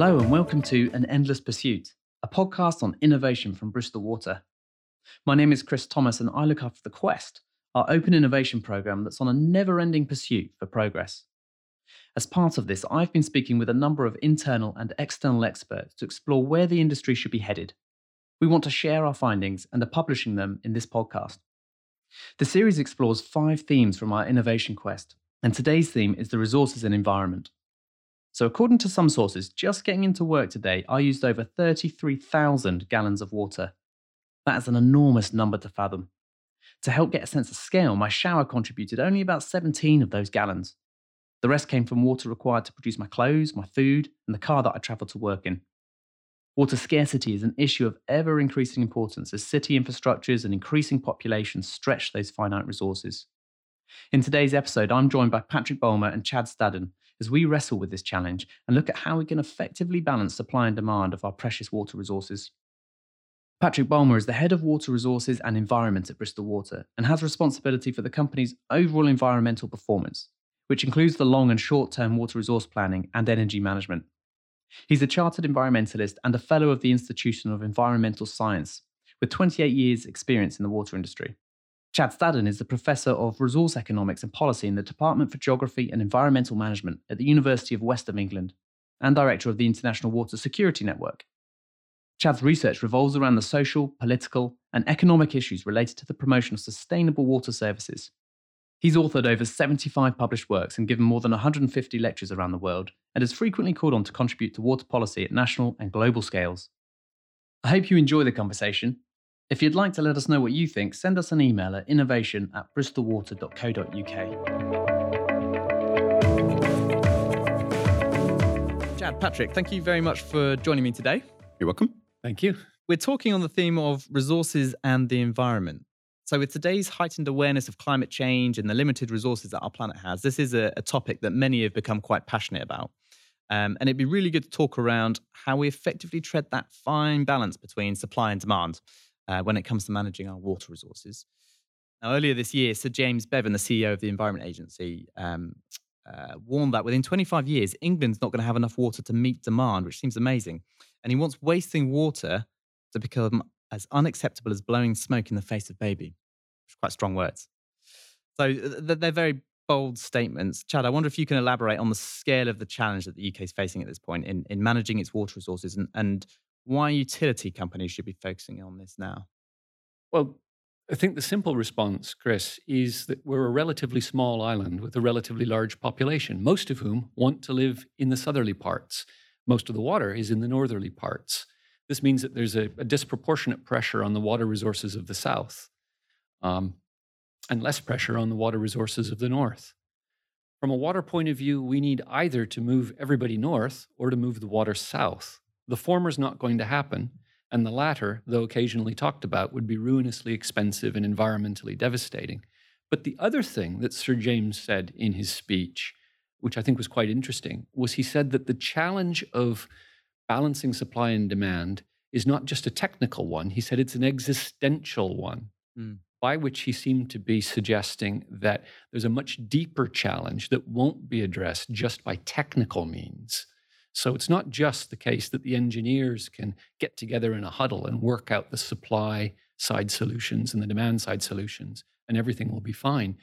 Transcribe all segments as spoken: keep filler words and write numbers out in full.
Hello and welcome to An Endless Pursuit, a podcast on innovation from Bristol Water. My name is Chris Thomas and I look after the Quest, our open innovation programme that's on a never-ending pursuit for progress. As part of this, I've been speaking with a number of internal and external experts to explore where the industry should be headed. We want to share our findings and are publishing them in this podcast. The series explores five themes from our innovation quest, and today's theme is the resources and environment. So according to some sources, just getting into work today, I used over thirty-three thousand gallons of water. That is an enormous number to fathom. To help get a sense of scale, my shower contributed only about seventeen of those gallons. The rest came from water required to produce my clothes, my food, and the car that I travel to work in. Water scarcity is an issue of ever-increasing importance as city infrastructures and increasing populations stretch those finite resources. In today's episode, I'm joined by Patrick Bulmer and Chad Staddon as we wrestle with this challenge and look at how we can effectively balance supply and demand of our precious water resources. Patrick Bulmer is the head of water resources and environment at Bristol Water and has responsibility for the company's overall environmental performance, which includes the long and short-term water resource planning and energy management. He's a chartered environmentalist and a fellow of the Institution of Environmental Science, with twenty-eight years' experience in the water industry. Chad Staddon is the Professor of Resource Economics and Policy in the Department for Geography and Environmental Management at the University of West of England and Director of the International Water Security Network. Chad's research revolves around the social, political, and economic issues related to the promotion of sustainable water services. He's authored over seventy-five published works and given more than one hundred fifty lectures around the world, and is frequently called on to contribute to water policy at national and global scales. I hope you enjoy the conversation. If you'd like to let us know what you think, send us an email at innovation at bristol water dot co dot uk. Chad, Patrick, thank you very much for joining me today. You're welcome. Thank you. We're talking on the theme of resources and the environment. So with today's heightened awareness of climate change and the limited resources that our planet has, this is a, a topic that many have become quite passionate about. Um, and it'd be really good to talk around how we effectively tread that fine balance between supply and demand uh, when it comes to managing our water resources. Now, earlier this year, Sir James Bevan, the C E O of the Environment Agency, um, uh, warned that within twenty-five years, England's not going to have enough water to meet demand, which seems amazing. And he wants wasting water to become as unacceptable as blowing smoke in the face of baby. It's quite strong words. So th- they're very bold statements. Chad, I wonder if you can elaborate on the scale of the challenge that the U K is facing at this point in, in managing its water resources and, and why utility companies should be focusing on this now. Well, I think the simple response, Chris, is that we're a relatively small island with a relatively large population, most of whom want to live in the southerly parts. Most of the water is in the northerly parts. This means that there's a, a disproportionate pressure on the water resources of the south um, and less pressure on the water resources of the north. From a water point of view, we need either to move everybody north or to move the water south. The former's not going to happen, and the latter, though occasionally talked about, would be ruinously expensive and environmentally devastating. But the other thing that Sir James said in his speech, which I think was quite interesting, was he said that the challenge of balancing supply and demand is not just a technical one. He said it's an existential one, mm. by which he seemed to be suggesting that there's a much deeper challenge that won't be addressed just by technical means. So it's not just the case that the engineers can get together in a huddle and work out the supply side solutions and the demand side solutions, and everything will be fine.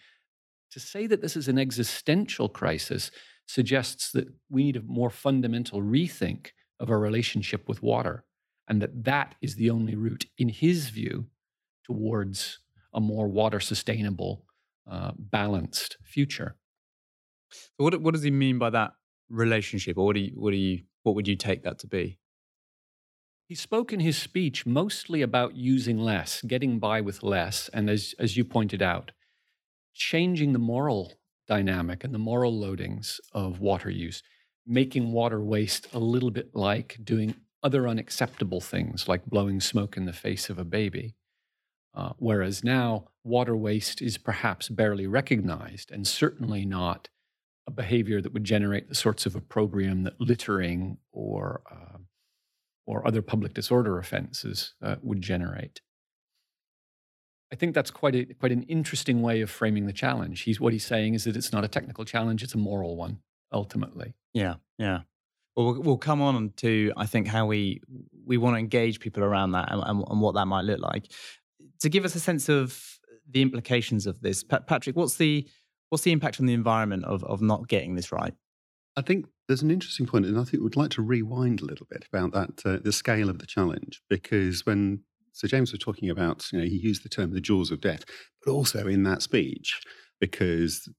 To say that this is an existential crisis suggests that we need a more fundamental rethink of our relationship with water, and that that is the only route, in his view, towards a more water-sustainable, uh, balanced future. So, what what does he mean by that relationship, or what do you, what do you what would you take that to be? He spoke in his speech mostly about using less, getting by with less, and as as you pointed out, changing the moral dynamic and the moral loadings of water use. Making water waste a little bit like doing other unacceptable things, like blowing smoke in the face of a baby. Uh, whereas now, water waste is perhaps barely recognized and certainly not a behavior that would generate the sorts of opprobrium that littering or, uh, or other public disorder offenses uh, would generate. I think that's quite a, quite an interesting way of framing the challenge. He's, what he's saying is that it's not a technical challenge, it's a moral one, ultimately. Yeah, yeah. Well, we'll come on to, I think, how we we want to engage people around that and, and, and what that might look like. To give us a sense of the implications of this, Pa- Patrick, what's the what's the impact on the environment of of not getting this right? I think there's an interesting point, and I think we'd like to rewind a little bit about that, uh, the scale of the challenge, because when Sir James was talking about, you know, he used the term the jaws of death, but also in that speech, because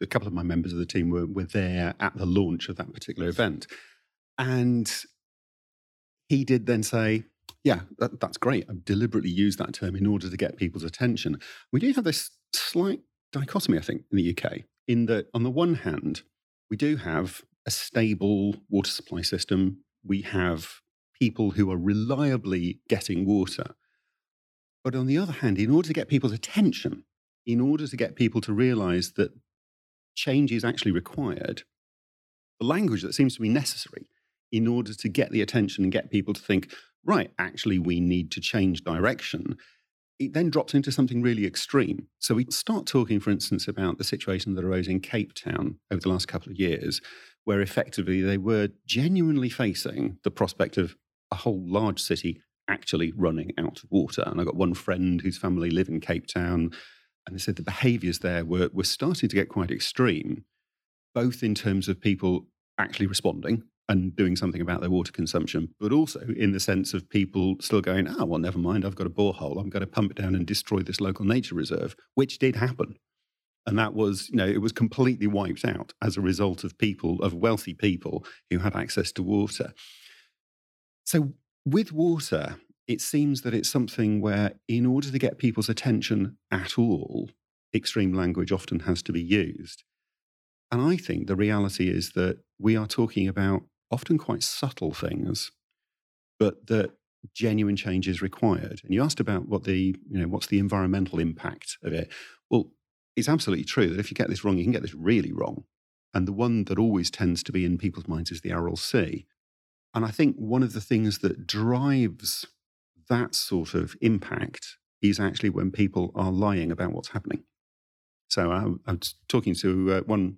a couple of my members of the team were, were there at the launch of that particular event. And he did then say, yeah, that, that's great. I've deliberately used that term in order to get people's attention. We do have this slight dichotomy, I think, in the U K, in that on the one hand, we do have a stable water supply system. We have people who are reliably getting water. But on the other hand, in order to get people's attention, in order to get people to realise that change is actually required, the language that seems to be necessary in order to get the attention and get people to think, right, actually we need to change direction, it then drops into something really extreme. So we start talking, for instance, about the situation that arose in Cape Town over the last couple of years, where effectively they were genuinely facing the prospect of a whole large city actually running out of water. And I've got one friend whose family live in Cape Town, and they said the behaviours there were, were starting to get quite extreme, both in terms of people actually responding and doing something about their water consumption, but also in the sense of people still going, oh, well, never mind, I've got a borehole, I'm going to pump it down and destroy this local nature reserve, which did happen. And that was, you know, it was completely wiped out as a result of people, of wealthy people who had access to water. So with water, it seems that it's something where, in order to get people's attention at all, extreme language often has to be used. And I think the reality is that we are talking about often quite subtle things, but that genuine change is required. And you asked about what the, you know, what's the environmental impact of it. Well, it's absolutely true that if you get this wrong, you can get this really wrong. And the one that always tends to be in people's minds is the Aral Sea. And I think one of the things that drives that sort of impact is actually when people are lying about what's happening. So I, I was talking to uh, one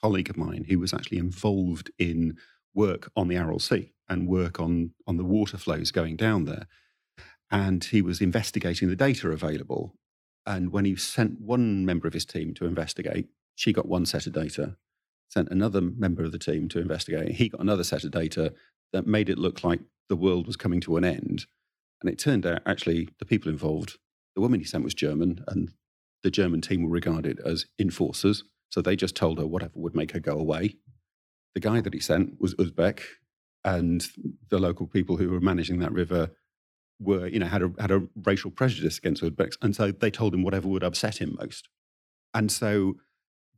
colleague of mine who was actually involved in work on the Aral Sea and work on, on the water flows going down there. And he was investigating the data available. And when he sent one member of his team to investigate, she got one set of data, sent another member of the team to investigate, he got another set of data that made it look like the world was coming to an end. And it turned out, actually, the people involved, the woman he sent was German, and the German team were regarded as enforcers. So they just told her whatever would make her go away. The guy that he sent was Uzbek, and the local people who were managing that river were, you know, had a, had a racial prejudice against Uzbeks. And so they told him whatever would upset him most. And so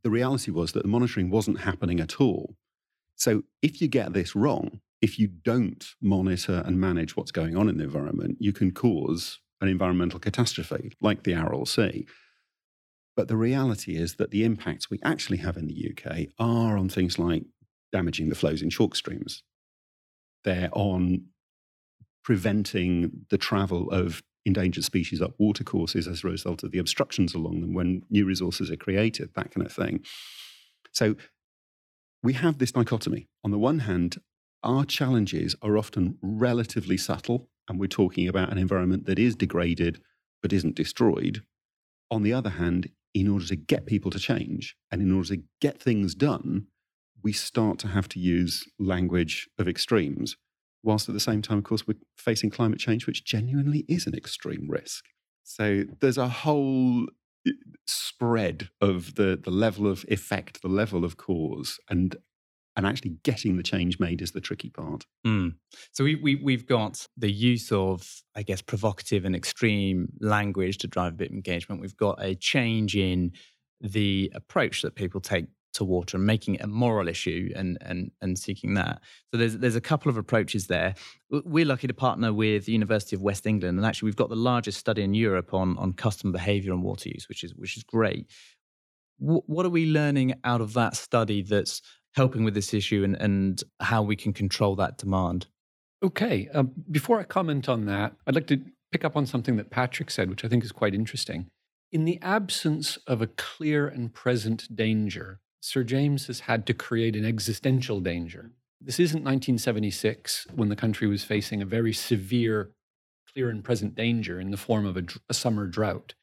the reality was that the monitoring wasn't happening at all. So if you get this wrong, if you don't monitor and manage what's going on in the environment, you can cause an environmental catastrophe like the Aral Sea. But the reality is that the impacts we actually have in the U K are on things like damaging the flows in chalk streams. They're on preventing the travel of endangered species up watercourses as a result of the obstructions along them when new resources are created, that kind of thing. So we have this dichotomy. On the one hand, our challenges are often relatively subtle, and we're talking about an environment that is degraded but isn't destroyed. On the other hand, in order to get people to change and in order to get things done, we start to have to use language of extremes, whilst at the same time, of course, we're facing climate change, which genuinely is an extreme risk. So there's a whole spread of the, the level of effect, the level of cause, and And actually getting the change made is the tricky part. Mm. So we, we, we've got the use of, I guess, provocative and extreme language to drive a bit of engagement. We've got a change in the approach that people take to water and making it a moral issue and and and seeking that. So there's there's a couple of approaches there. We're lucky to partner with the University of West England. And actually, we've got the largest study in Europe on, on customer behaviour and water use, which is, which is great. W- what are we learning out of that study that's helping with this issue and, and how we can control that demand? Okay. Um, before I comment on that, I'd like to pick up on something that Patrick said, which I think is quite interesting. In the absence of a clear and present danger, Sir James has had to create an existential danger. This isn't nineteen seventy-six, when the country was facing a very severe, clear and present danger in the form of a, a summer drought,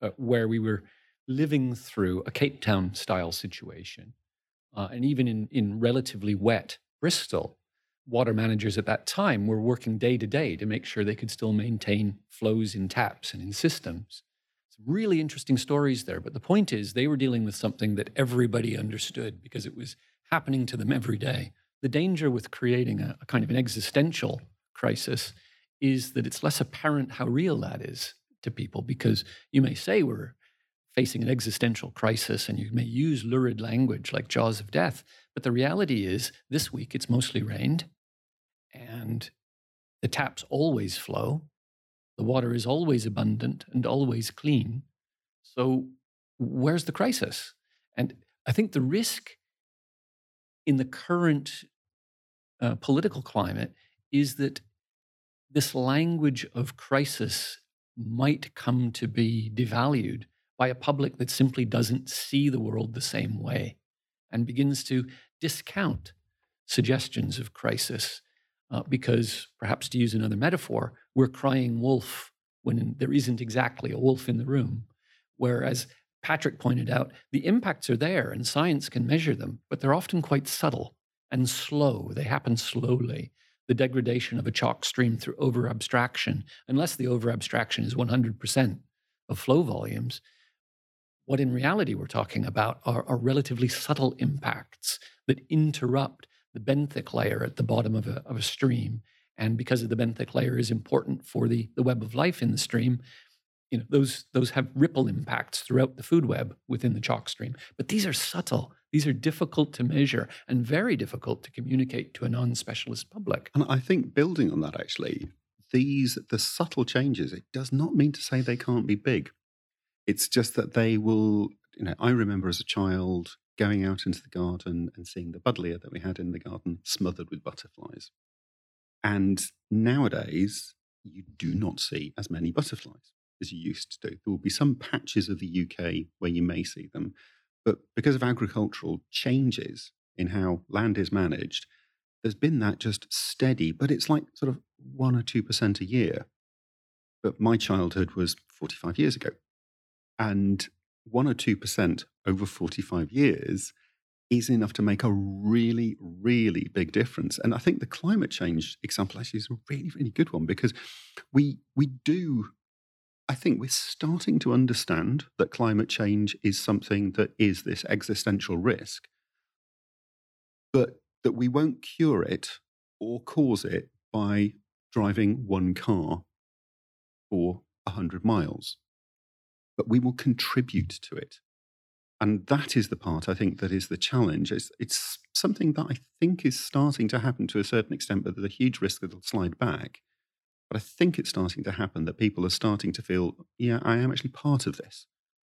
uh, where we were living through a Cape Town style situation. Uh, and even in, in relatively wet Bristol, water managers at that time were working day to day to make sure they could still maintain flows in taps and in systems. Some really interesting stories there. But the point is, they were dealing with something that everybody understood because it was happening to them every day. The danger with creating a, a kind of an existential crisis is that it's less apparent how real that is to people, because you may say we're facing an existential crisis and you may use lurid language like jaws of death, but the reality is this week it's mostly rained and the taps always flow. The water is always abundant and always clean. So where's the crisis? And I think the risk in the current uh, political climate is that this language of crisis might come to be devalued by a public that simply doesn't see the world the same way and begins to discount suggestions of crisis uh, because, perhaps to use another metaphor, we're crying wolf when there isn't exactly a wolf in the room. Whereas Patrick pointed out, the impacts are there and science can measure them, but they're often quite subtle and slow. They happen slowly. The degradation of a chalk stream through over-abstraction, unless the over-abstraction is one hundred percent of flow volumes, what in reality we're talking about are, are relatively subtle impacts that interrupt the benthic layer at the bottom of a, of a stream. And because of the benthic layer is important for the, the web of life in the stream, you know, those those have ripple impacts throughout the food web within the chalk stream. But these are subtle. These are difficult to measure and very difficult to communicate to a non-specialist public. And I think building on that, actually, these the subtle changes, it does not mean to say they can't be big. It's just that they will, you know, I remember as a child going out into the garden and seeing the buddleia that we had in the garden smothered with butterflies. And nowadays, you do not see as many butterflies as you used to do. There will be some patches of the U K where you may see them, but because of agricultural changes in how land is managed, there's been that just steady, but it's like sort of one or two percent a year. But my childhood was forty-five years ago, and one or two percent over forty-five years is enough to make a really, really big difference. And I think the climate change example actually is a really, really good one, because we we do. I think we're starting to understand that climate change is something that is this existential risk, but that we won't cure it or cause it by driving one car for one hundred miles, but we will contribute to it. And that is the part, I think, that is the challenge. It's, it's something that I think is starting to happen to a certain extent, but there's a huge risk that it'll slide back. But I think it's starting to happen that people are starting to feel, yeah, I am actually part of this.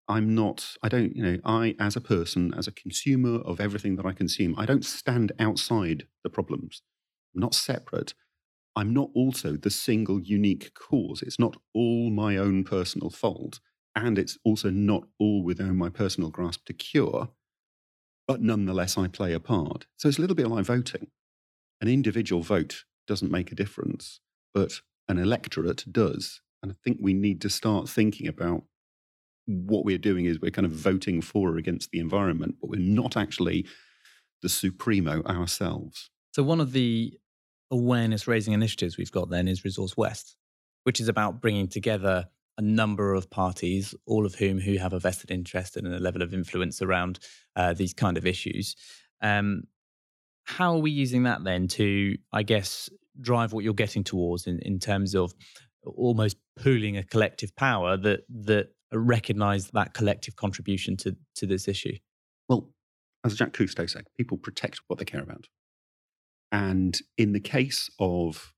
I'm not, I don't, you know, I as a person, as a consumer of everything that I consume, I don't stand outside the problems. I'm not separate. I'm not also the single unique cause. It's not all my own personal fault. And it's also not all within my personal grasp to cure. But nonetheless, I play a part. So it's a little bit like voting. An individual vote doesn't make a difference, but an electorate does. And I think we need to start thinking about what we're doing is we're kind of voting for or against the environment, but we're not actually the supremo ourselves. So one of the awareness-raising initiatives we've got then is Resource West, which is about bringing together a number of parties, all of whom who have a vested interest and a level of influence around uh, these kind of issues. Um, how are we using that then to, I guess, drive what you're getting towards in, in terms of almost pooling a collective power that that recognise that collective contribution to, to this issue? Well, as Jacques Cousteau said, people protect what they care about. And in the case of,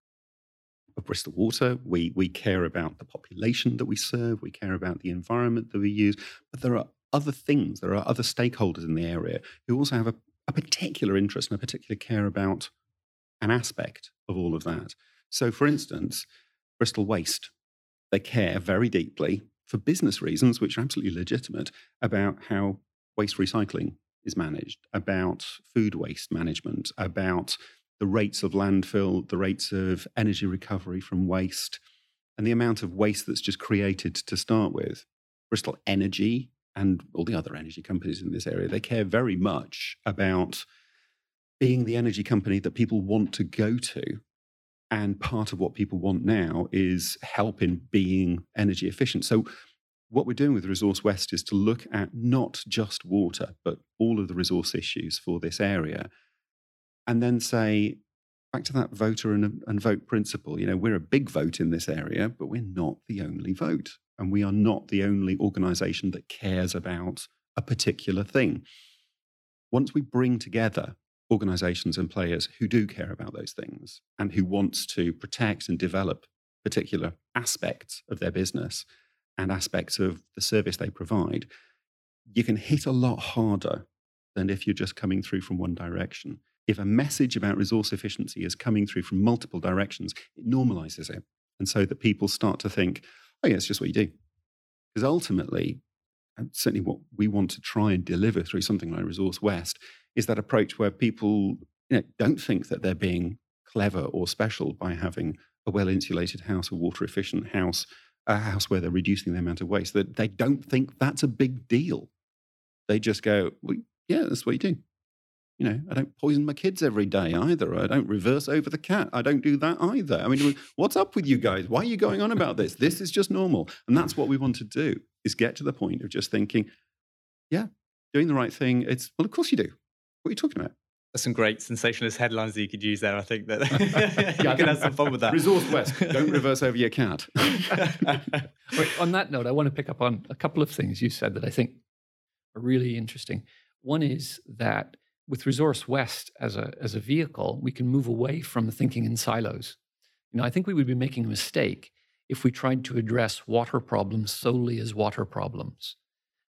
of Bristol Water, we, we care about the population that we serve, we care about the environment that we use, but there are other things, there are other stakeholders in the area who also have a, a particular interest and a particular care about an aspect of all of that. So, for instance, Bristol Waste, they care very deeply for business reasons, which are absolutely legitimate, about how waste recycling is managed, about food waste management, about the rates of landfill, the rates of energy recovery from waste, and the amount of waste that's just created to start with. Bristol Energy and all the other energy companies in this area, they care very much about being the energy company that people want to go to. And part of what people want now is help in being energy efficient. So what we're doing with Resource West is to look at not just water, but all of the resource issues for this area. And then say, back to that voter and, and vote principle, you know, we're a big vote in this area, but we're not the only vote. And we are not the only organisation that cares about a particular thing. Once we bring together organisations and players who do care about those things and who wants to protect and develop particular aspects of their business and aspects of the service they provide, you can hit a lot harder than if you're just coming through from one direction. If a message about resource efficiency is coming through from multiple directions, it normalises it. And so that people start to think, oh yeah, it's just what you do. Because ultimately, and certainly what we want to try and deliver through something like Resource West is that approach where people, you know, don't think that they're being clever or special by having a well-insulated house, a water-efficient house, a house where they're reducing the amount of waste, that they don't think that's a big deal. They just go, well, yeah, that's what you do. You know, I don't poison my kids every day either. I don't reverse over the cat. I don't do that either. I mean, what's up with you guys? Why are you going on about this? This is just normal. And that's what we want to do, is get to the point of just thinking, yeah, doing the right thing. It's, well, of course you do. What are you talking about? There's some great sensationalist headlines that you could use there. I think that you yeah, could have some fun with that. Resource West, don't reverse over your cat. Wait, on that note, I want to pick up on a couple of things you said that I think are really interesting. One is that with Resource West as a as a vehicle, we can move away from thinking in silos. You know, I think we would be making a mistake if we tried to address water problems solely as water problems.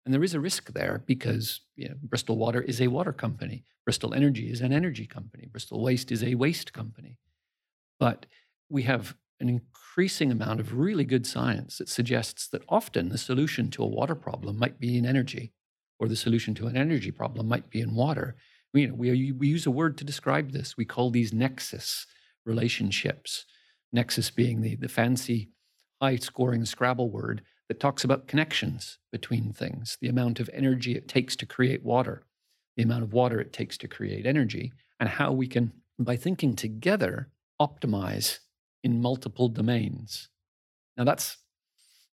And there is a risk there because, you know, Bristol Water is a water company. Bristol Energy is an energy company. Bristol Waste is a waste company. But we have an increasing amount of really good science that suggests that often the solution to a water problem might be in energy, or the solution to an energy problem might be in water. You know, we, we use a word to describe this. We call these nexus relationships, nexus being the, the fancy high-scoring Scrabble word that talks about connections between things, the amount of energy it takes to create water, the amount of water it takes to create energy, and how we can, by thinking together, optimize in multiple domains. Now, that's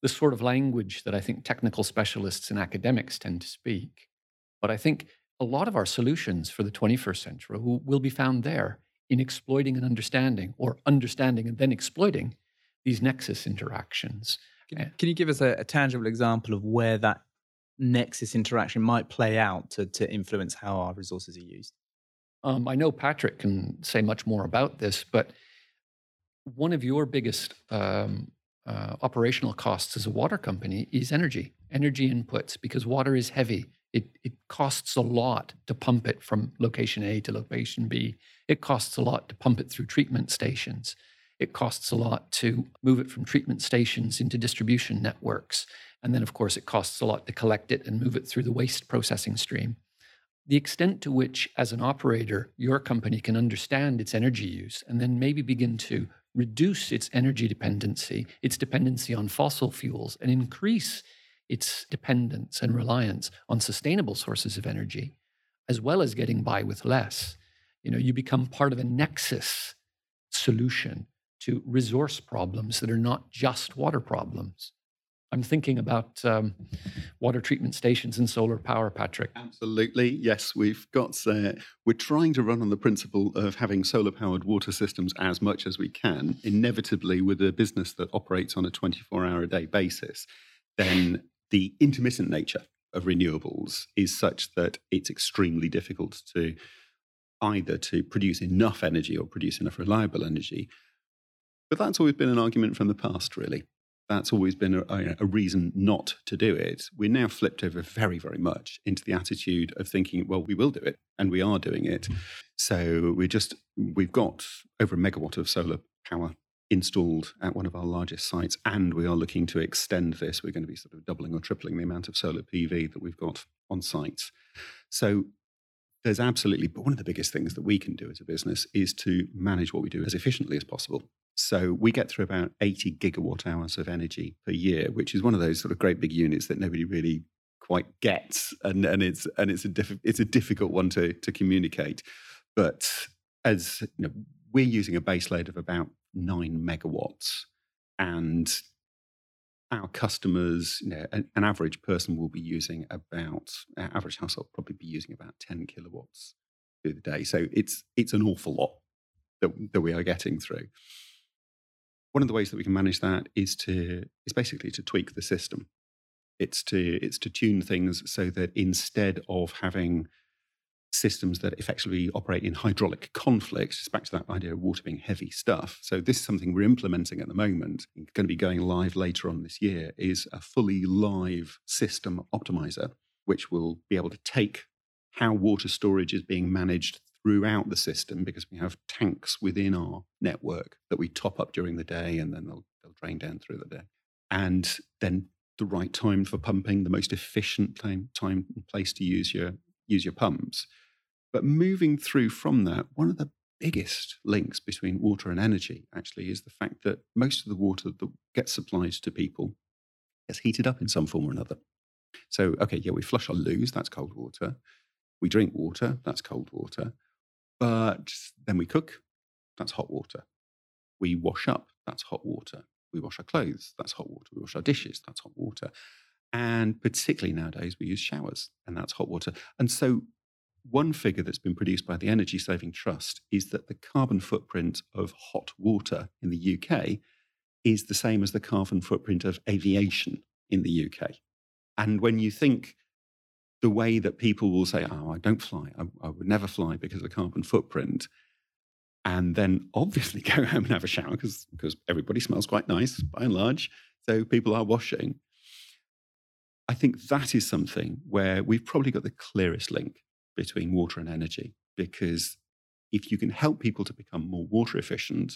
the sort of language that I think technical specialists and academics tend to speak, but I think a lot of our solutions for the twenty-first century will be found there in exploiting and understanding, or understanding and then exploiting these nexus interactions. Can, can you give us a, a tangible example of where that nexus interaction might play out to, to influence how our resources are used? Um, I know Patrick can say much more about this, but one of your biggest um, uh, operational costs as a water company is energy, energy inputs, because water is heavy. It, it costs a lot to pump it from location A to location B. It costs a lot to pump it through treatment stations. It costs a lot to move it from treatment stations into distribution networks. And then, of course, it costs a lot to collect it and move it through the waste processing stream. The extent to which, as an operator, your company can understand its energy use and then maybe begin to reduce its energy dependency, its dependency on fossil fuels, and increase its dependence and reliance on sustainable sources of energy, as well as getting by with less. You know, you become part of a nexus solution to resource problems that are not just water problems. I'm thinking about um, water treatment stations and solar power, Patrick. Absolutely, yes. We've got, uh, we're trying to run on the principle of having solar-powered water systems as much as we can, inevitably with a business that operates on a twenty-four hour a day basis. Then the intermittent nature of renewables is such that it's extremely difficult to either to produce enough energy or produce enough reliable energy. But that's always been an argument from the past, really. That's always been a, a, a reason not to do it. We're now flipped over very, very much into the attitude of thinking, well, we will do it, and we are doing it. So we're just, we've got over a megawatt of solar power installed at one of our largest sites, and we are looking to extend this. We're going to be sort of doubling or tripling the amount of solar P V that we've got on site. So There's absolutely, but one of the biggest things that we can do as a business is to manage what we do as efficiently as possible. So we get through about eighty gigawatt hours of energy per year, which is one of those sort of great big units that nobody really quite gets. And, and it's and it's a diff, it's a difficult one to, to communicate. But as you know, we're using a base load of about nine megawatts, and our customers, you know, an, an average person will be using about, our average household probably be using about ten kilowatts through the day. So it's it's an awful lot that, that we are getting through. One of the ways that we can manage that is to is basically to tweak the system. It's to it's to tune things so that instead of having systems that effectively operate in hydraulic conflict, just back to that idea of water being heavy stuff. So this is something we're implementing at the moment. It's going to be going live later on this year. Is a fully live system optimizer, which will be able to take how water storage is being managed throughout the system, because we have tanks within our network that we top up during the day, and then they'll, they'll drain down through the day. And then the right time for pumping, the most efficient time, time and place to use your use your pumps. But moving through from that, one of the biggest links between water and energy actually is the fact that most of the water that gets supplied to people gets heated up in some form or another. So, okay, yeah, we flush our loos, that's cold water. We drink water, that's cold water. But then we cook, that's hot water. We wash up, that's hot water. We wash our clothes, that's hot water. We wash our dishes, that's hot water. And particularly nowadays, we use showers, and that's hot water. And so one figure that's been produced by the Energy Saving Trust is that the carbon footprint of hot water in the U K is the same as the carbon footprint of aviation in the U K. And when you think the way that people will say, oh, I don't fly, I, I would never fly because of the carbon footprint, and then obviously go home and have a shower because because everybody smells quite nice by and large, so people are washing. I think that is something where we've probably got the clearest link between water and energy, because if you can help people to become more water efficient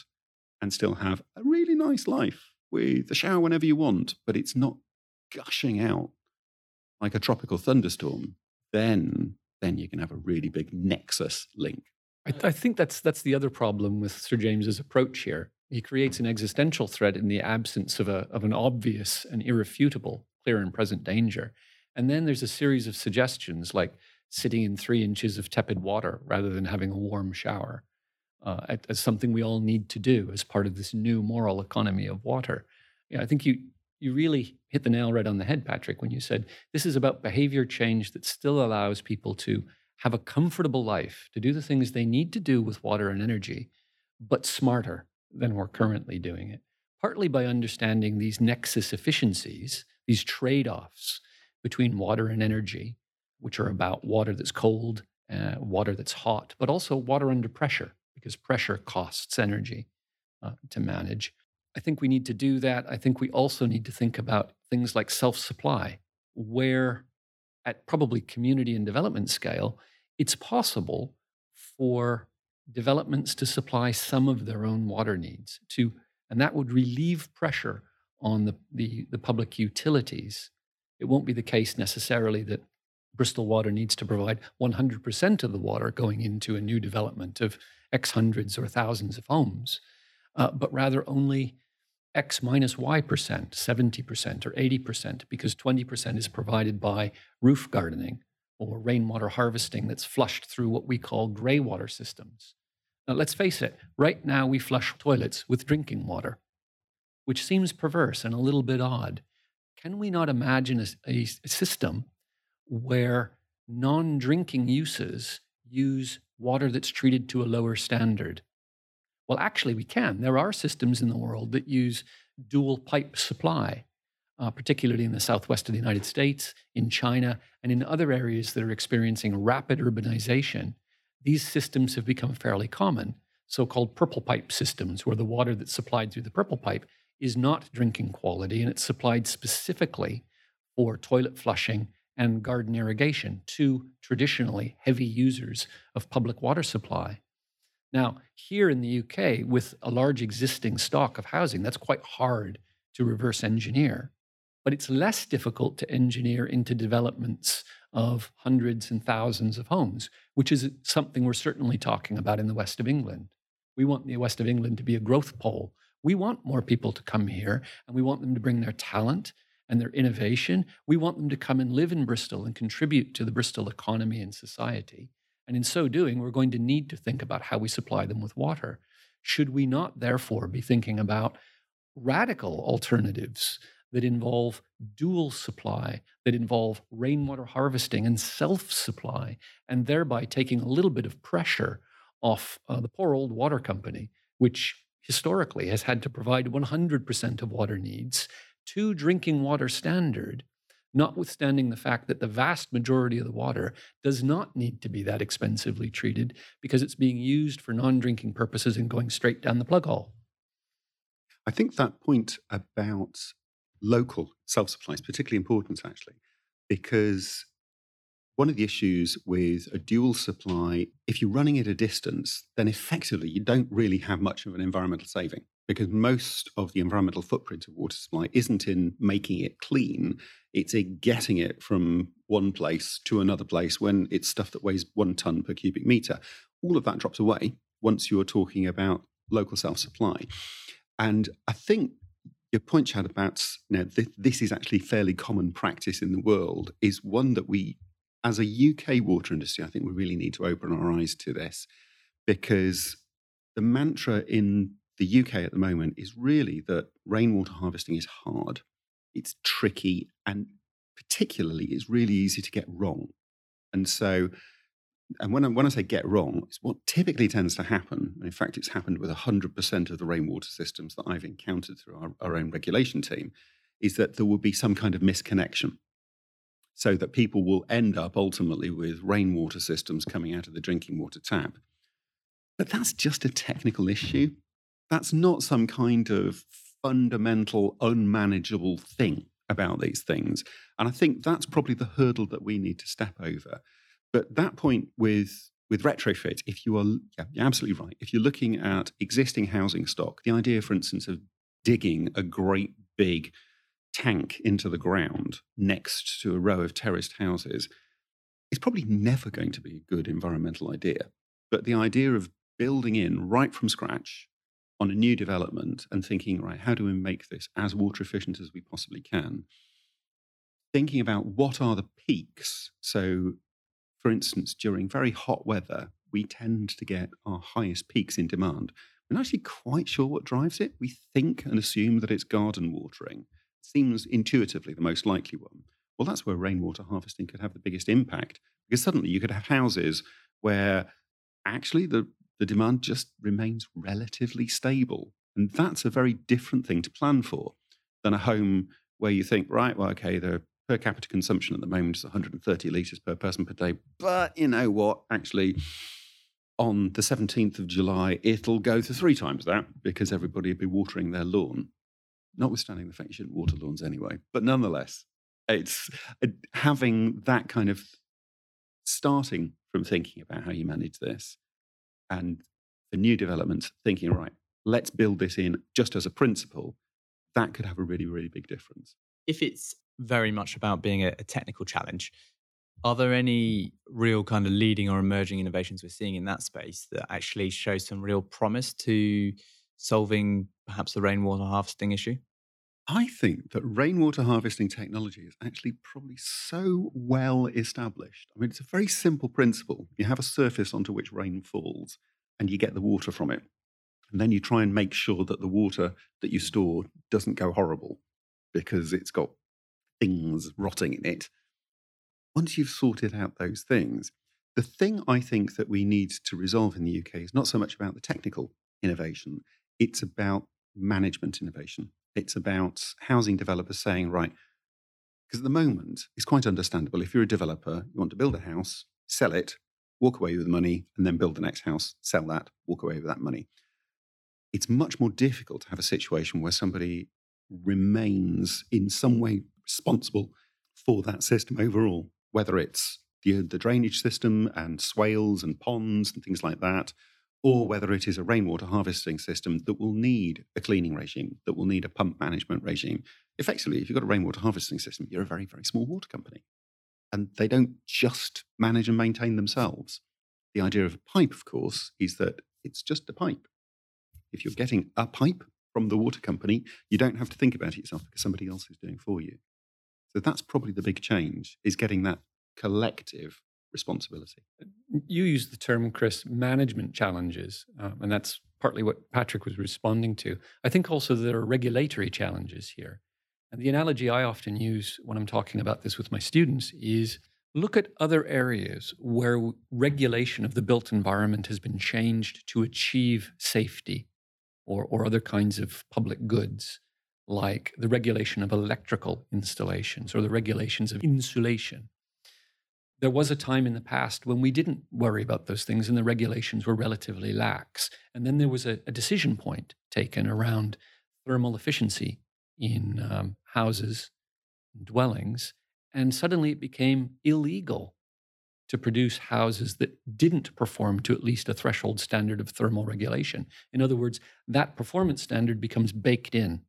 and still have a really nice life with a shower whenever you want, but it's not gushing out like a tropical thunderstorm, then, then you can have a really big nexus link. I, th- I think that's that's the other problem with Sir James's approach here. He creates an existential threat in the absence of a of an obvious and irrefutable clear and present danger. And then there's a series of suggestions like sitting in three inches of tepid water rather than having a warm shower uh, as something we all need to do as part of this new moral economy of water. Yeah, I think you you really hit the nail right on the head, Patrick, when you said this is about behavior change that still allows people to have a comfortable life, to do the things they need to do with water and energy, but smarter than we're currently doing it, partly by understanding these nexus efficiencies, these trade-offs between water and energy, which are about water that's cold, uh, water that's hot, but also water under pressure, because pressure costs energy uh, to manage. I think we need to do that. I think we also need to think about things like self-supply, where at probably community and development scale, it's possible for developments to supply some of their own water needs, to, and that would relieve pressure on the, the, the public utilities. It won't be the case necessarily that Bristol Water needs to provide one hundred percent of the water going into a new development of X hundreds or thousands of homes, uh, but rather only X minus Y percent, seventy percent or eighty percent, because twenty percent is provided by roof gardening or rainwater harvesting that's flushed through what we call grey water systems. Now, let's face it, right now we flush toilets with drinking water, which seems perverse and a little bit odd. Can we not imagine a, a, a system where non-drinking uses use water that's treated to a lower standard? Well, actually, we can. There are systems in the world that use dual pipe supply, uh, particularly in the southwest of the United States, in China, and in other areas that are experiencing rapid urbanization. These systems have become fairly common, so-called purple pipe systems, where the water that's supplied through the purple pipe is not drinking quality, and it's supplied specifically for toilet flushing and garden irrigation, two traditionally heavy users of public water supply. Now, here in the U K, with a large existing stock of housing, that's quite hard to reverse engineer. but it's less difficult to engineer into developments of hundreds and thousands of homes, which is something we're certainly talking about in the West of England. We want the West of England to be a growth pole. We want more people to come here, and we want them to bring their talent and their innovation. We want them to come and live in Bristol and contribute to the Bristol economy and society. And in so doing, we're going to need to think about how we supply them with water. Should we not, therefore, be thinking about radical alternatives that involve dual supply, that involve rainwater harvesting and self-supply, and thereby taking a little bit of pressure off uh, the poor old water company, which historically has had to provide one hundred percent of water needs to drinking water standard, notwithstanding the fact that the vast majority of the water does not need to be that expensively treated because it's being used for non-drinking purposes and going straight down the plug hole. I think that point about local self-supply is particularly important, actually, because one of the issues with a dual supply, if you're running at a distance, then effectively you don't really have much of an environmental saving because most of the environmental footprint of water supply isn't in making it clean. It's in getting it from one place to another place when it's stuff that weighs one ton per cubic meter. All of that drops away once you're talking about local self-supply. And I think your point, Chad, about you know, th- this is actually fairly common practice in the world, is one that we, as a U K water industry, I think we really need to open our eyes to this, because the mantra in the U K at the moment is really that rainwater harvesting is hard, it's tricky, and particularly it's really easy to get wrong. And so, and when I, when I say get wrong, it's what typically tends to happen. In fact, it's happened with one hundred percent of the rainwater systems that I've encountered through our, our own regulation team, is that there will be some kind of misconnection. So that people will end up ultimately with rainwater systems coming out of the drinking water tap. But that's just a technical issue. That's not some kind of fundamental, unmanageable thing about these things. And I think that's probably the hurdle that we need to step over. But that point with, with retrofit, if you are, yeah, you're absolutely right. If you're looking at existing housing stock, the idea, for instance, of digging a great big tank into the ground next to a row of terraced houses is probably never going to be a good environmental idea. But the idea of building in right from scratch on a new development and thinking, right, how do we make this as water efficient as we possibly can? Thinking about what are the peaks. So, for instance, during very hot weather, we tend to get our highest peaks in demand. We're not actually quite sure what drives it. We think and assume that it's garden watering. Seems intuitively the most likely one. Well, that's where rainwater harvesting could have the biggest impact, because suddenly you could have houses where actually the, the demand just remains relatively stable. And that's a very different thing to plan for than a home where you think, right, well, okay, the per capita consumption at the moment is one hundred thirty litres per person per day. But you know what? Actually, on the seventeenth of July, it'll go to three times that because everybody will be watering their lawn. Notwithstanding the fact you shouldn't water lawns anyway. But nonetheless, it's having that kind of starting from thinking about how you manage this and the new developments, thinking, right, let's build this in just as a principle, that could have a really, really big difference. If it's very much about being a technical challenge, are there any real kind of leading or emerging innovations we're seeing in that space that actually show some real promise to solving perhaps the rainwater harvesting issue? I think that rainwater harvesting technology is actually probably so well established. I mean, it's a very simple principle. You have a surface onto which rain falls and you get the water from it. And then you try and make sure that the water that you store doesn't go horrible because it's got things rotting in it. Once you've sorted out those things, the thing I think that we need to resolve in the U K is not so much about the technical innovation. It's about management innovation. It's about housing developers saying, right, because at the moment, it's quite understandable. If you're a developer, you want to build a house, sell it, walk away with the money, and then build the next house, sell that, walk away with that money. It's much more difficult to have a situation where somebody remains in some way responsible for that system overall, whether it's the, the drainage system and swales and ponds and things like that, or whether it is a rainwater harvesting system that will need a cleaning regime, that will need a pump management regime. Effectively, if you've got a rainwater harvesting system, you're a very, very small water company. And they don't just manage and maintain themselves. The idea of a pipe, of course, is that it's just a pipe. If you're getting a pipe from the water company, you don't have to think about it yourself because somebody else is doing it for you. So that's probably the big change, is getting that collective responsibility. You used the term, Chris, management challenges, um, and that's partly what Patrick was responding to. I think also there are regulatory challenges here. And the analogy I often use when I'm talking about this with my students is look at other areas where regulation of the built environment has been changed to achieve safety or, or other kinds of public goods, like the regulation of electrical installations or the regulations of insulation. There was a time in the past when we didn't worry about those things and the regulations were relatively lax. And then there was a, a decision point taken around thermal efficiency in um, houses, dwellings, and suddenly it became illegal to produce houses that didn't perform to at least a threshold standard of thermal regulation. In other words, that performance standard becomes baked in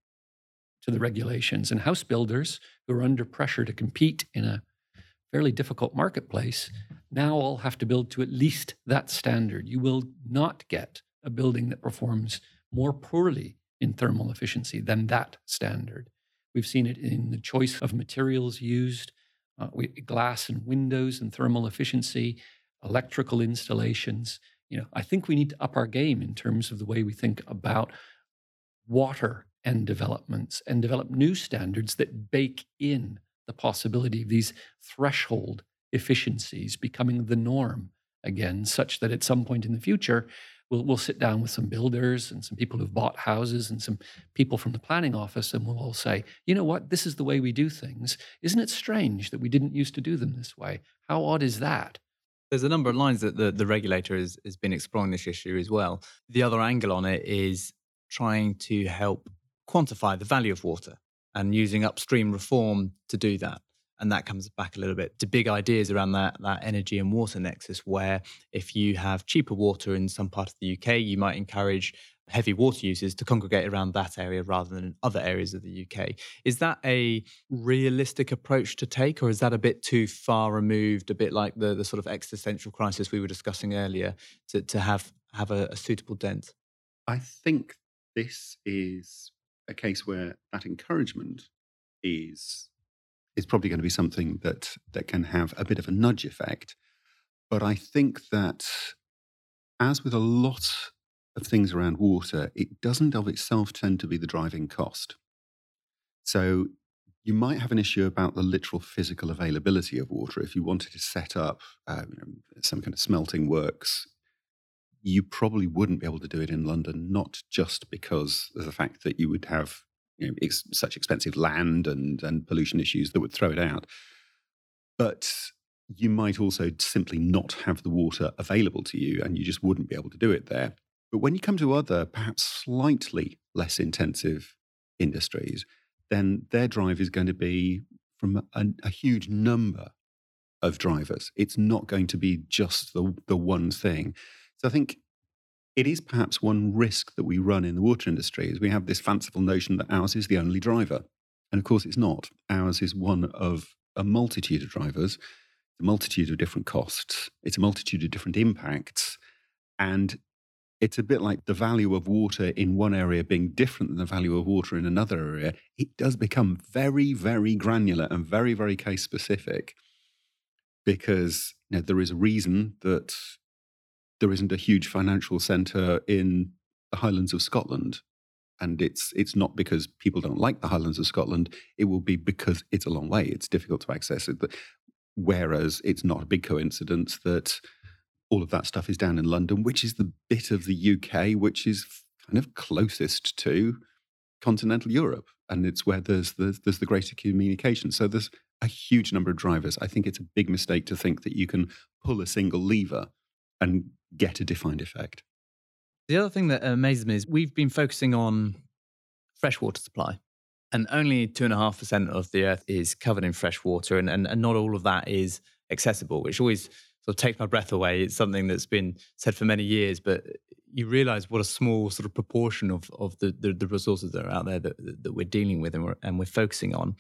to the regulations. And house builders who are under pressure to compete in a fairly difficult marketplace now all have to build to at least that standard. You will not get a building that performs more poorly in thermal efficiency than that standard. We've seen it in the choice of materials used, uh, we, glass and windows and thermal efficiency, electrical installations. You know, I think we need to up our game in terms of the way we think about water and developments and develop new standards that bake in the possibility of these threshold efficiencies becoming the norm again, such that at some point in the future, We'll, we'll sit down with some builders and some people who've bought houses and some people from the planning office, and we'll all say, you know what, this is the way we do things. Isn't it strange that we didn't used to do them this way? How odd is that? There's a number of lines that the, the regulator has, has been exploring this issue as well. The other angle on it is trying to help quantify the value of water and using upstream reform to do that. And that comes back a little bit to big ideas around that, that energy and water nexus, where if you have cheaper water in some part of the U K, you might encourage heavy water users to congregate around that area rather than other areas of the U K. Is that a realistic approach to take, or is that a bit too far removed, a bit like the, the sort of existential crisis we were discussing earlier, to, to have, have a, a suitable dent? I think this is a case where that encouragement is... it's probably going to be something that that can have a bit of a nudge effect. But I think that, as with a lot of things around water, it doesn't of itself tend to be the driving cost. So you might have an issue about the literal physical availability of water. If you wanted to set up uh, you know, some kind of smelting works, you probably wouldn't be able to do it in London, not just because of the fact that you would have You know, ex- such expensive land and, and pollution issues that would throw it out. But you might also simply not have the water available to you and you just wouldn't be able to do it there. But when you come to other, perhaps slightly less intensive industries, then their drive is going to be from a, a huge number of drivers. It's not going to be just the, the one thing. So I think it is perhaps one risk that we run in the water industry is we have this fanciful notion that ours is the only driver. And of course it's not. Ours is one of a multitude of drivers, a multitude of different costs, it's a multitude of different impacts. And it's a bit like the value of water in one area being different than the value of water in another area. It does become very, very granular and very, very case specific, because you know, there is a reason that there isn't a huge financial centre in the Highlands of Scotland. And it's it's not because people don't like the Highlands of Scotland. It will be because it's a long way. It's difficult to access it. Whereas it's not a big coincidence that all of that stuff is down in London, which is the bit of the U K which is kind of closest to continental Europe. And it's where there's the, there's the greater communication. So there's a huge number of drivers. I think it's a big mistake to think that you can pull a single lever and get a defined effect. The other thing that amazes me is we've been focusing on freshwater supply, and only two and a half percent of the earth is covered in fresh water, and, and, and not all of that is accessible, which always sort of takes my breath away. It's something that's been said for many years, but you realize what a small sort of proportion of, of the, the, the resources that are out there that, that we're dealing with and we're, and we're focusing on.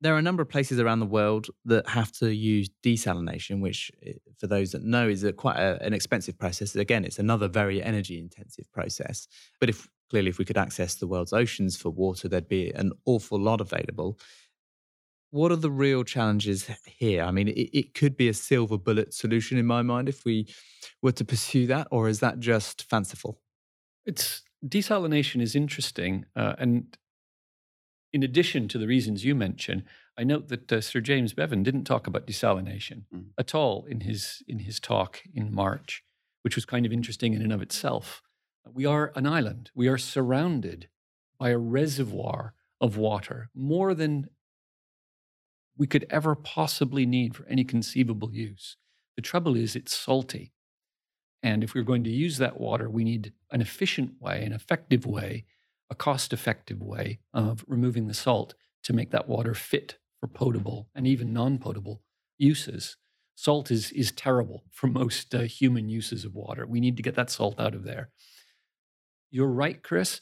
There are a number of places around the world that have to use desalination, which, for those that know, is a quite a, an expensive process. Again, it's another very energy-intensive process. But if clearly, if we could access the world's oceans for water, there'd be an awful lot available. What are the real challenges here? I mean, it, it could be a silver bullet solution in my mind if we were to pursue that, or is that just fanciful? It's desalination is interesting, uh, and. In addition to the reasons you mentioned, I note that uh, Sir James Bevan didn't talk about desalination mm. at all in his in his talk in March, which was kind of interesting in and of itself. We are an island. We are surrounded by a reservoir of water, more than we could ever possibly need for any conceivable use. The trouble is it's salty. And if we're going to use that water, we need an efficient way, an effective way, a cost-effective way of removing the salt to make that water fit for potable and even non-potable uses. Salt is is terrible for most uh, human uses of water. We need to get that salt out of there. You're right, Chris.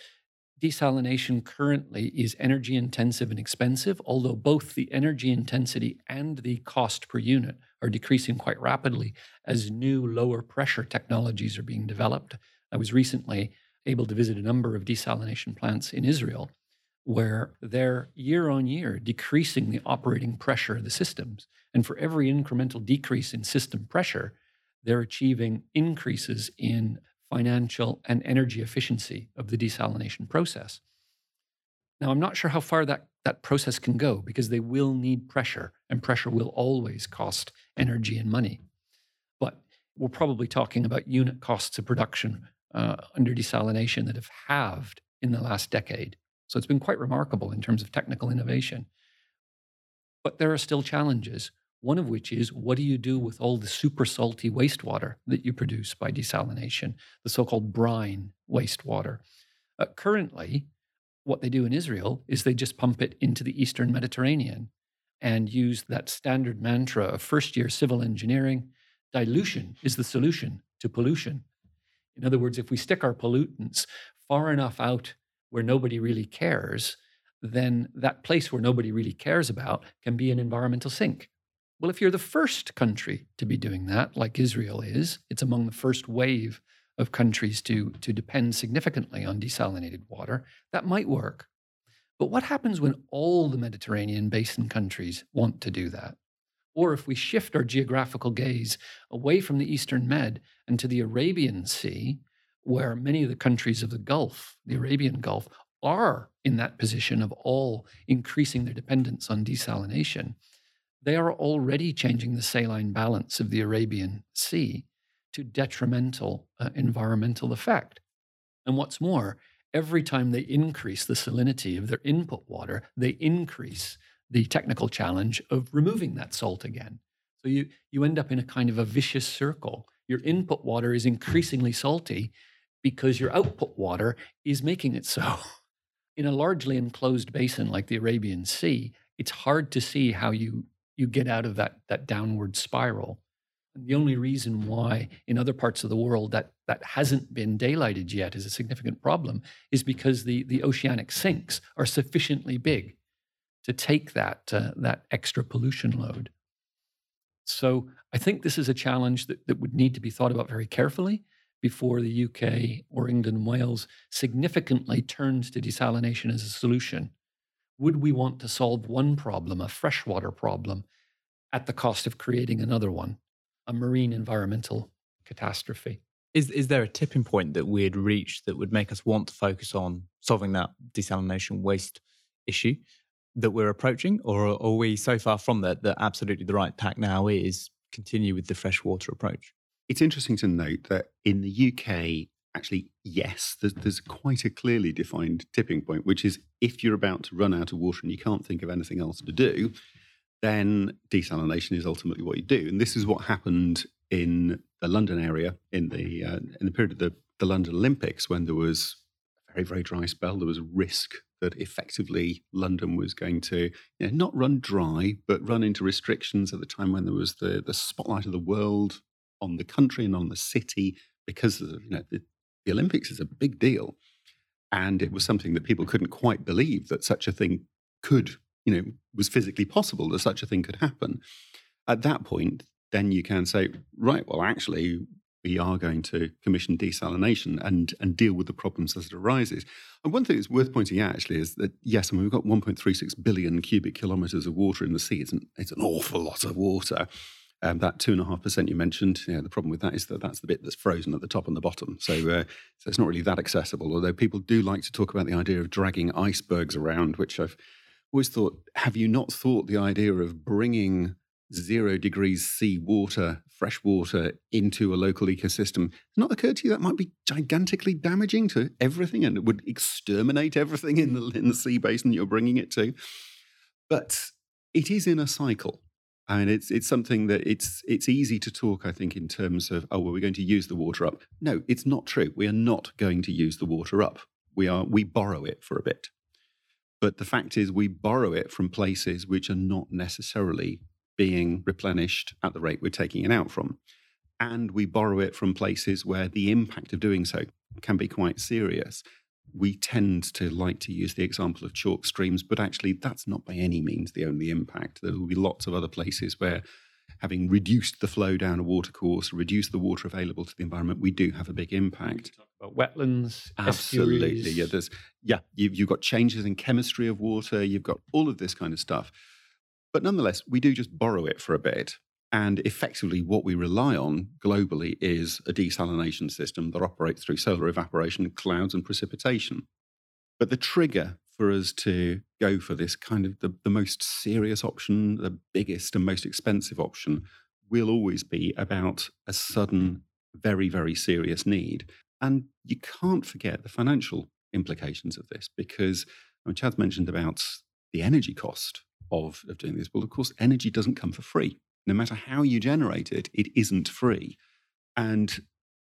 Desalination currently is energy-intensive and expensive, although both the energy intensity and the cost per unit are decreasing quite rapidly as new lower-pressure technologies are being developed. I was recently able to visit a number of desalination plants in Israel where they're year on year decreasing the operating pressure of the systems. And for every incremental decrease in system pressure, they're achieving increases in financial and energy efficiency of the desalination process. Now, I'm not sure how far that, that process can go because they will need pressure, and pressure will always cost energy and money. But we're probably talking about unit costs of production Uh, under desalination that have halved in the last decade. So it's been quite remarkable in terms of technical innovation. But there are still challenges, one of which is, what do you do with all the super salty wastewater that you produce by desalination, the so-called brine wastewater? Uh, currently, what they do in Israel is they just pump it into the Eastern Mediterranean and use that standard mantra of first-year civil engineering, dilution is the solution to pollution. In other words, if we stick our pollutants far enough out where nobody really cares, then that place where nobody really cares about can be an environmental sink. Well, if you're the first country to be doing that, like Israel is, it's among the first wave of countries to, to depend significantly on desalinated water, that might work. But what happens when all the Mediterranean basin countries want to do that? Or if we shift our geographical gaze away from the Eastern Med and to the Arabian Sea, where many of the countries of the Gulf, the Arabian Gulf, are in that position of all increasing their dependence on desalination, they are already changing the saline balance of the Arabian Sea to detrimental uh, environmental effect. And what's more, every time they increase the salinity of their input water, they increase the technical challenge of removing that salt again. So you, you end up in a kind of a vicious circle. Your input water is increasingly salty because your output water is making it so. In a largely enclosed basin like the Arabian Sea, it's hard to see how you, you get out of that, that downward spiral. And the only reason why in other parts of the world that, that hasn't been daylighted yet as a significant problem is because the, the oceanic sinks are sufficiently big to take that uh, that extra pollution load. So I think this is a challenge that, that would need to be thought about very carefully before the U K or England and Wales significantly turns to desalination as a solution. Would we want to solve one problem, a freshwater problem, at the cost of creating another one, a marine environmental catastrophe? Is is there a tipping point that we'd reach that would make us want to focus on solving that desalination waste issue that we're approaching, or are we so far from that that absolutely the right tack now is continue with the freshwater approach? It's interesting to note that in the U K, actually, yes, there's, there's quite a clearly defined tipping point, which is if you're about to run out of water and you can't think of anything else to do, then desalination is ultimately what you do. And this is what happened in the London area in the uh, in the period of the, the London Olympics, when there was a very, very dry spell. There was a risk that effectively London was going to, you know, not run dry, but run into restrictions at the time when there was the, the spotlight of the world on the country and on the city because of, you know, the, the Olympics is a big deal. And it was something that people couldn't quite believe, that such a thing could, you know, was physically possible, that such a thing could happen. At that point, then you can say, right, well, actually, we are going to commission desalination and and deal with the problems as it arises. And one thing that's worth pointing out, actually, is that, yes, I mean, we've got one point three six billion cubic kilometres of water in the sea. It's an, it's an awful lot of water. Um, that two point five percent you mentioned, you know, the problem with that is that that's the bit that's frozen at the top and the bottom. So, uh, so it's not really that accessible, although people do like to talk about the idea of dragging icebergs around, which I've always thought, have you not thought the idea of bringing zero degrees sea water, fresh water, into a local ecosystem, has not occurred to you that might be gigantically damaging to everything and it would exterminate everything in the, in the sea basin you're bringing it to? But it is in a cycle. I mean, it's it's something that it's it's easy to talk, I think, in terms of, oh, well, we're going to use the water up. No, it's not true. We are not going to use the water up. We are we borrow it for a bit. But the fact is we borrow it from places which are not necessarily being replenished at the rate we're taking it out from. And we borrow it from places where the impact of doing so can be quite serious. We tend to like to use the example of chalk streams, but actually that's not by any means the only impact. There will be lots of other places where, having reduced the flow down a watercourse, reduced the water available to the environment, we do have a big impact. Talk about wetlands, absolutely. Estuaries. Yeah, there's yeah, you've, you've got changes in chemistry of water. You've got all of this kind of stuff, but nonetheless, we do just borrow it for a bit. And effectively what we rely on globally is a desalination system that operates through solar evaporation, clouds and precipitation. But the trigger for us to go for this kind of the, the most serious option, the biggest and most expensive option, will always be about a sudden, very, very serious need. And you can't forget the financial implications of this, because I mean, Chad's mentioned about the energy cost of, of doing this. Well, of course, energy doesn't come for free. No matter how you generate it, it isn't free. And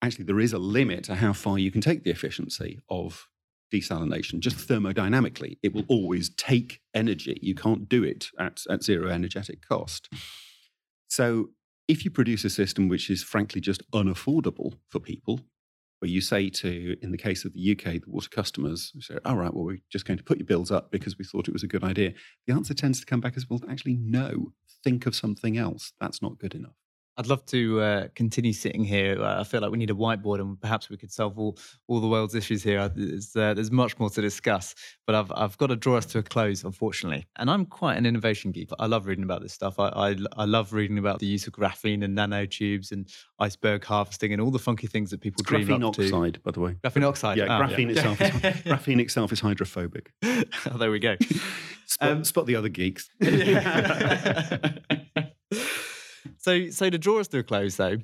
actually, there is a limit to how far you can take the efficiency of desalination. Just thermodynamically, it will always take energy. You can't do it at, at zero energetic cost. So if you produce a system which is frankly just unaffordable for people, where you say to, in the case of the U K, the water customers, you say, all right, well, we're just going to put your bills up because we thought it was a good idea. The answer tends to come back as, well, actually, no, think of something else. That's not good enough. I'd love to uh, continue sitting here. Uh, I feel like we need a whiteboard and perhaps we could solve all, all the world's issues here. I, there's, uh, there's much more to discuss, but I've I've got to draw us to a close, unfortunately. And I'm quite an innovation geek. I love reading about this stuff. I, I, I love reading about the use of graphene and nanotubes and iceberg harvesting and all the funky things that people it's dream up to. Graphene oxide, by the way. Graphene oxide. Yeah, oh, graphene, yeah. Itself is, graphene itself is hydrophobic. Oh, there we go. Spot, um, spot the other geeks. So so to draw us to a close, though,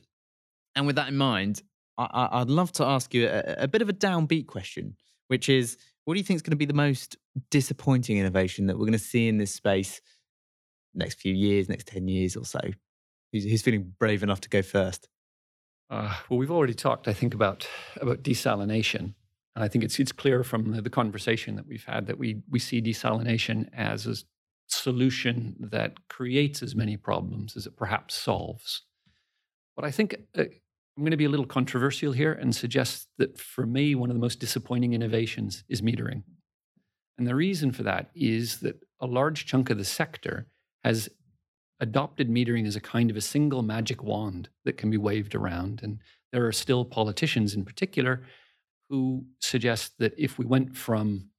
and with that in mind, I, I'd love to ask you a, a bit of a downbeat question, which is, what do you think is going to be the most disappointing innovation that we're going to see in this space next few years, next ten years or so? Who's, who's feeling brave enough to go first? Uh, well, we've already talked, I think, about about desalination. And I think it's it's clear from the, the conversation that we've had that we we see desalination as a solution that creates as many problems as it perhaps solves. But I think uh, I'm going to be a little controversial here and suggest that for me, one of the most disappointing innovations is metering. And the reason for that is that a large chunk of the sector has adopted metering as a kind of a single magic wand that can be waved around. And there are still politicians in particular who suggest that if we went from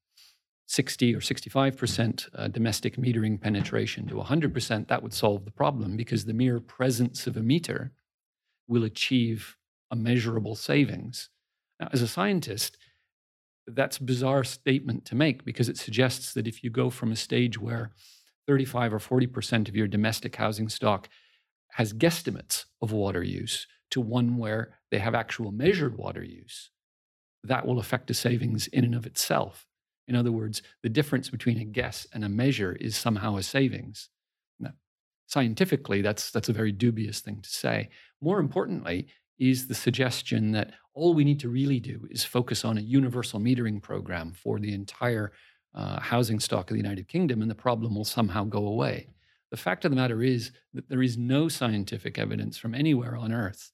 sixty or sixty-five percent uh, domestic metering penetration to one hundred percent, that would solve the problem, because the mere presence of a meter will achieve a measurable savings. Now, as a scientist, that's a bizarre statement to make, because it suggests that if you go from a stage where thirty-five or forty percent of your domestic housing stock has guesstimates of water use to one where they have actual measured water use, that will affect a savings in and of itself. In other words, the difference between a guess and a measure is somehow a savings. Now, scientifically, that's that's a very dubious thing to say. More importantly is the suggestion that all we need to really do is focus on a universal metering program for the entire uh, housing stock of the United Kingdom, and the problem will somehow go away. The fact of the matter is that there is no scientific evidence from anywhere on Earth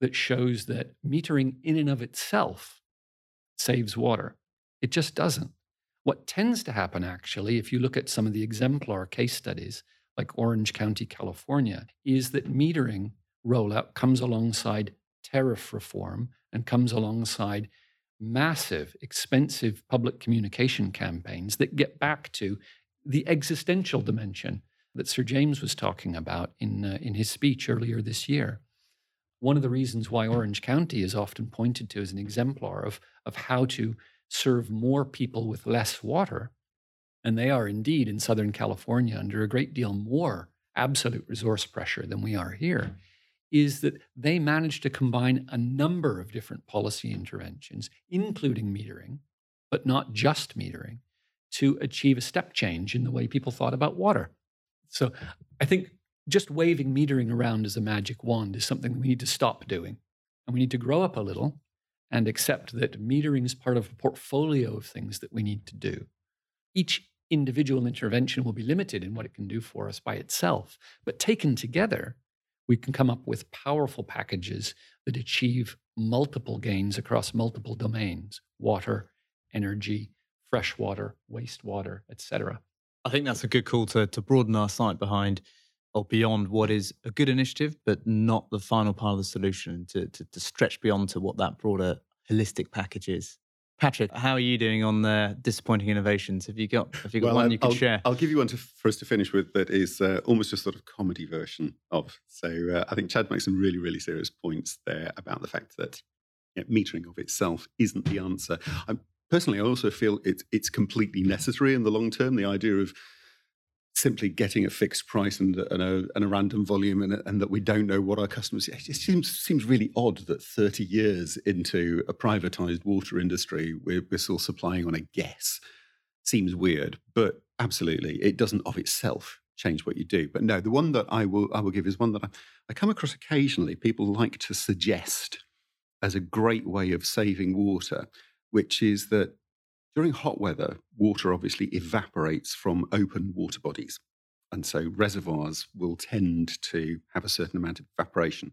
that shows that metering in and of itself saves water. It just doesn't. What tends to happen, actually, if you look at some of the exemplar case studies like Orange County, California, is that metering rollout comes alongside tariff reform and comes alongside massive, expensive public communication campaigns that get back to the existential dimension that Sir James was talking about in uh, in his speech earlier this year. One of the reasons why Orange County is often pointed to as an exemplar of, of how to serve more people with less water, and they are indeed in Southern California under a great deal more absolute resource pressure than we are here, is that they managed to combine a number of different policy interventions, including metering, but not just metering, to achieve a step change in the way people thought about water. So I think just waving metering around as a magic wand is something we need to stop doing. And we need to grow up a little and accept that metering is part of a portfolio of things that we need to do. Each individual intervention will be limited in what it can do for us by itself, but taken together, we can come up with powerful packages that achieve multiple gains across multiple domains: water, energy, freshwater, wastewater, et cetera. I think that's a good call to, to broaden our sight behind or beyond what is a good initiative, but not the final part of the solution, to, to, to stretch beyond to what that broader holistic package is. Patrick, how are you doing on the disappointing innovations? Have you got have you got well, one you can I'll, share? I'll give you one to, for us to finish with that is uh, almost a sort of comedy version of. So uh, I think Chad makes some really, really serious points there about the fact that you know, metering of itself isn't the answer. I'm, personally, I also feel it, it's completely necessary in the long term. The idea of simply getting a fixed price and, and, a, and a random volume and, and that we don't know what our customers... It just seems, seems really odd that thirty years into a privatised water industry, we're, we're still supplying on a guess. Seems weird, but absolutely, it doesn't of itself change what you do. But no, the one that I will I will give is one that I, I come across occasionally. People like to suggest as a great way of saving water, which is that during hot weather, water obviously evaporates from open water bodies. And so reservoirs will tend to have a certain amount of evaporation.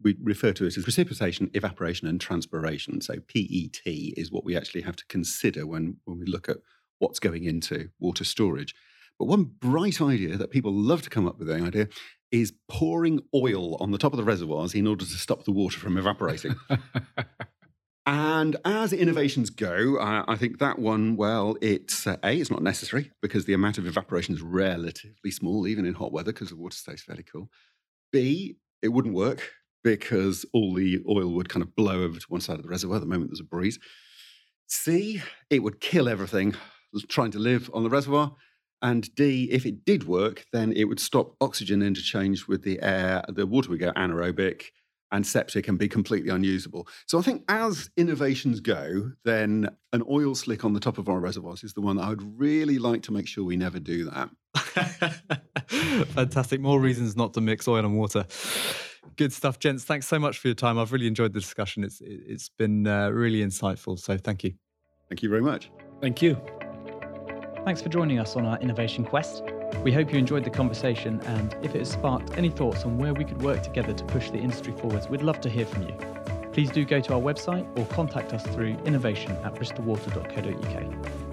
We refer to it as precipitation, evaporation, and transpiration. So P E T is what we actually have to consider when, when we look at what's going into water storage. But one bright idea that people love to come up with, the idea, is pouring oil on the top of the reservoirs in order to stop the water from evaporating. And as innovations go, uh, I think that one, well, it's uh, A, it's not necessary because the amount of evaporation is relatively small, even in hot weather, because the water stays fairly cool. B, it wouldn't work because all the oil would kind of blow over to one side of the reservoir the moment there's a breeze. C, it would kill everything trying to live on the reservoir. And D, if it did work, then it would stop oxygen interchange with the air. The water would go anaerobic and septic and be completely unusable. So I think as innovations go, then an oil slick on the top of our reservoirs is the one that I would really like to make sure we never do that. Fantastic. More reasons not to mix oil and water. Good stuff, gents. Thanks so much for your time. I've really enjoyed the discussion. It's It's been uh, really insightful. So thank you. Thank you very much. Thank you. Thanks for joining us on our Innovation Quest. We hope you enjoyed the conversation, and if it has sparked any thoughts on where we could work together to push the industry forwards, we'd love to hear from you. Please do go to our website or contact us through innovation at bristol water dot co dot uk.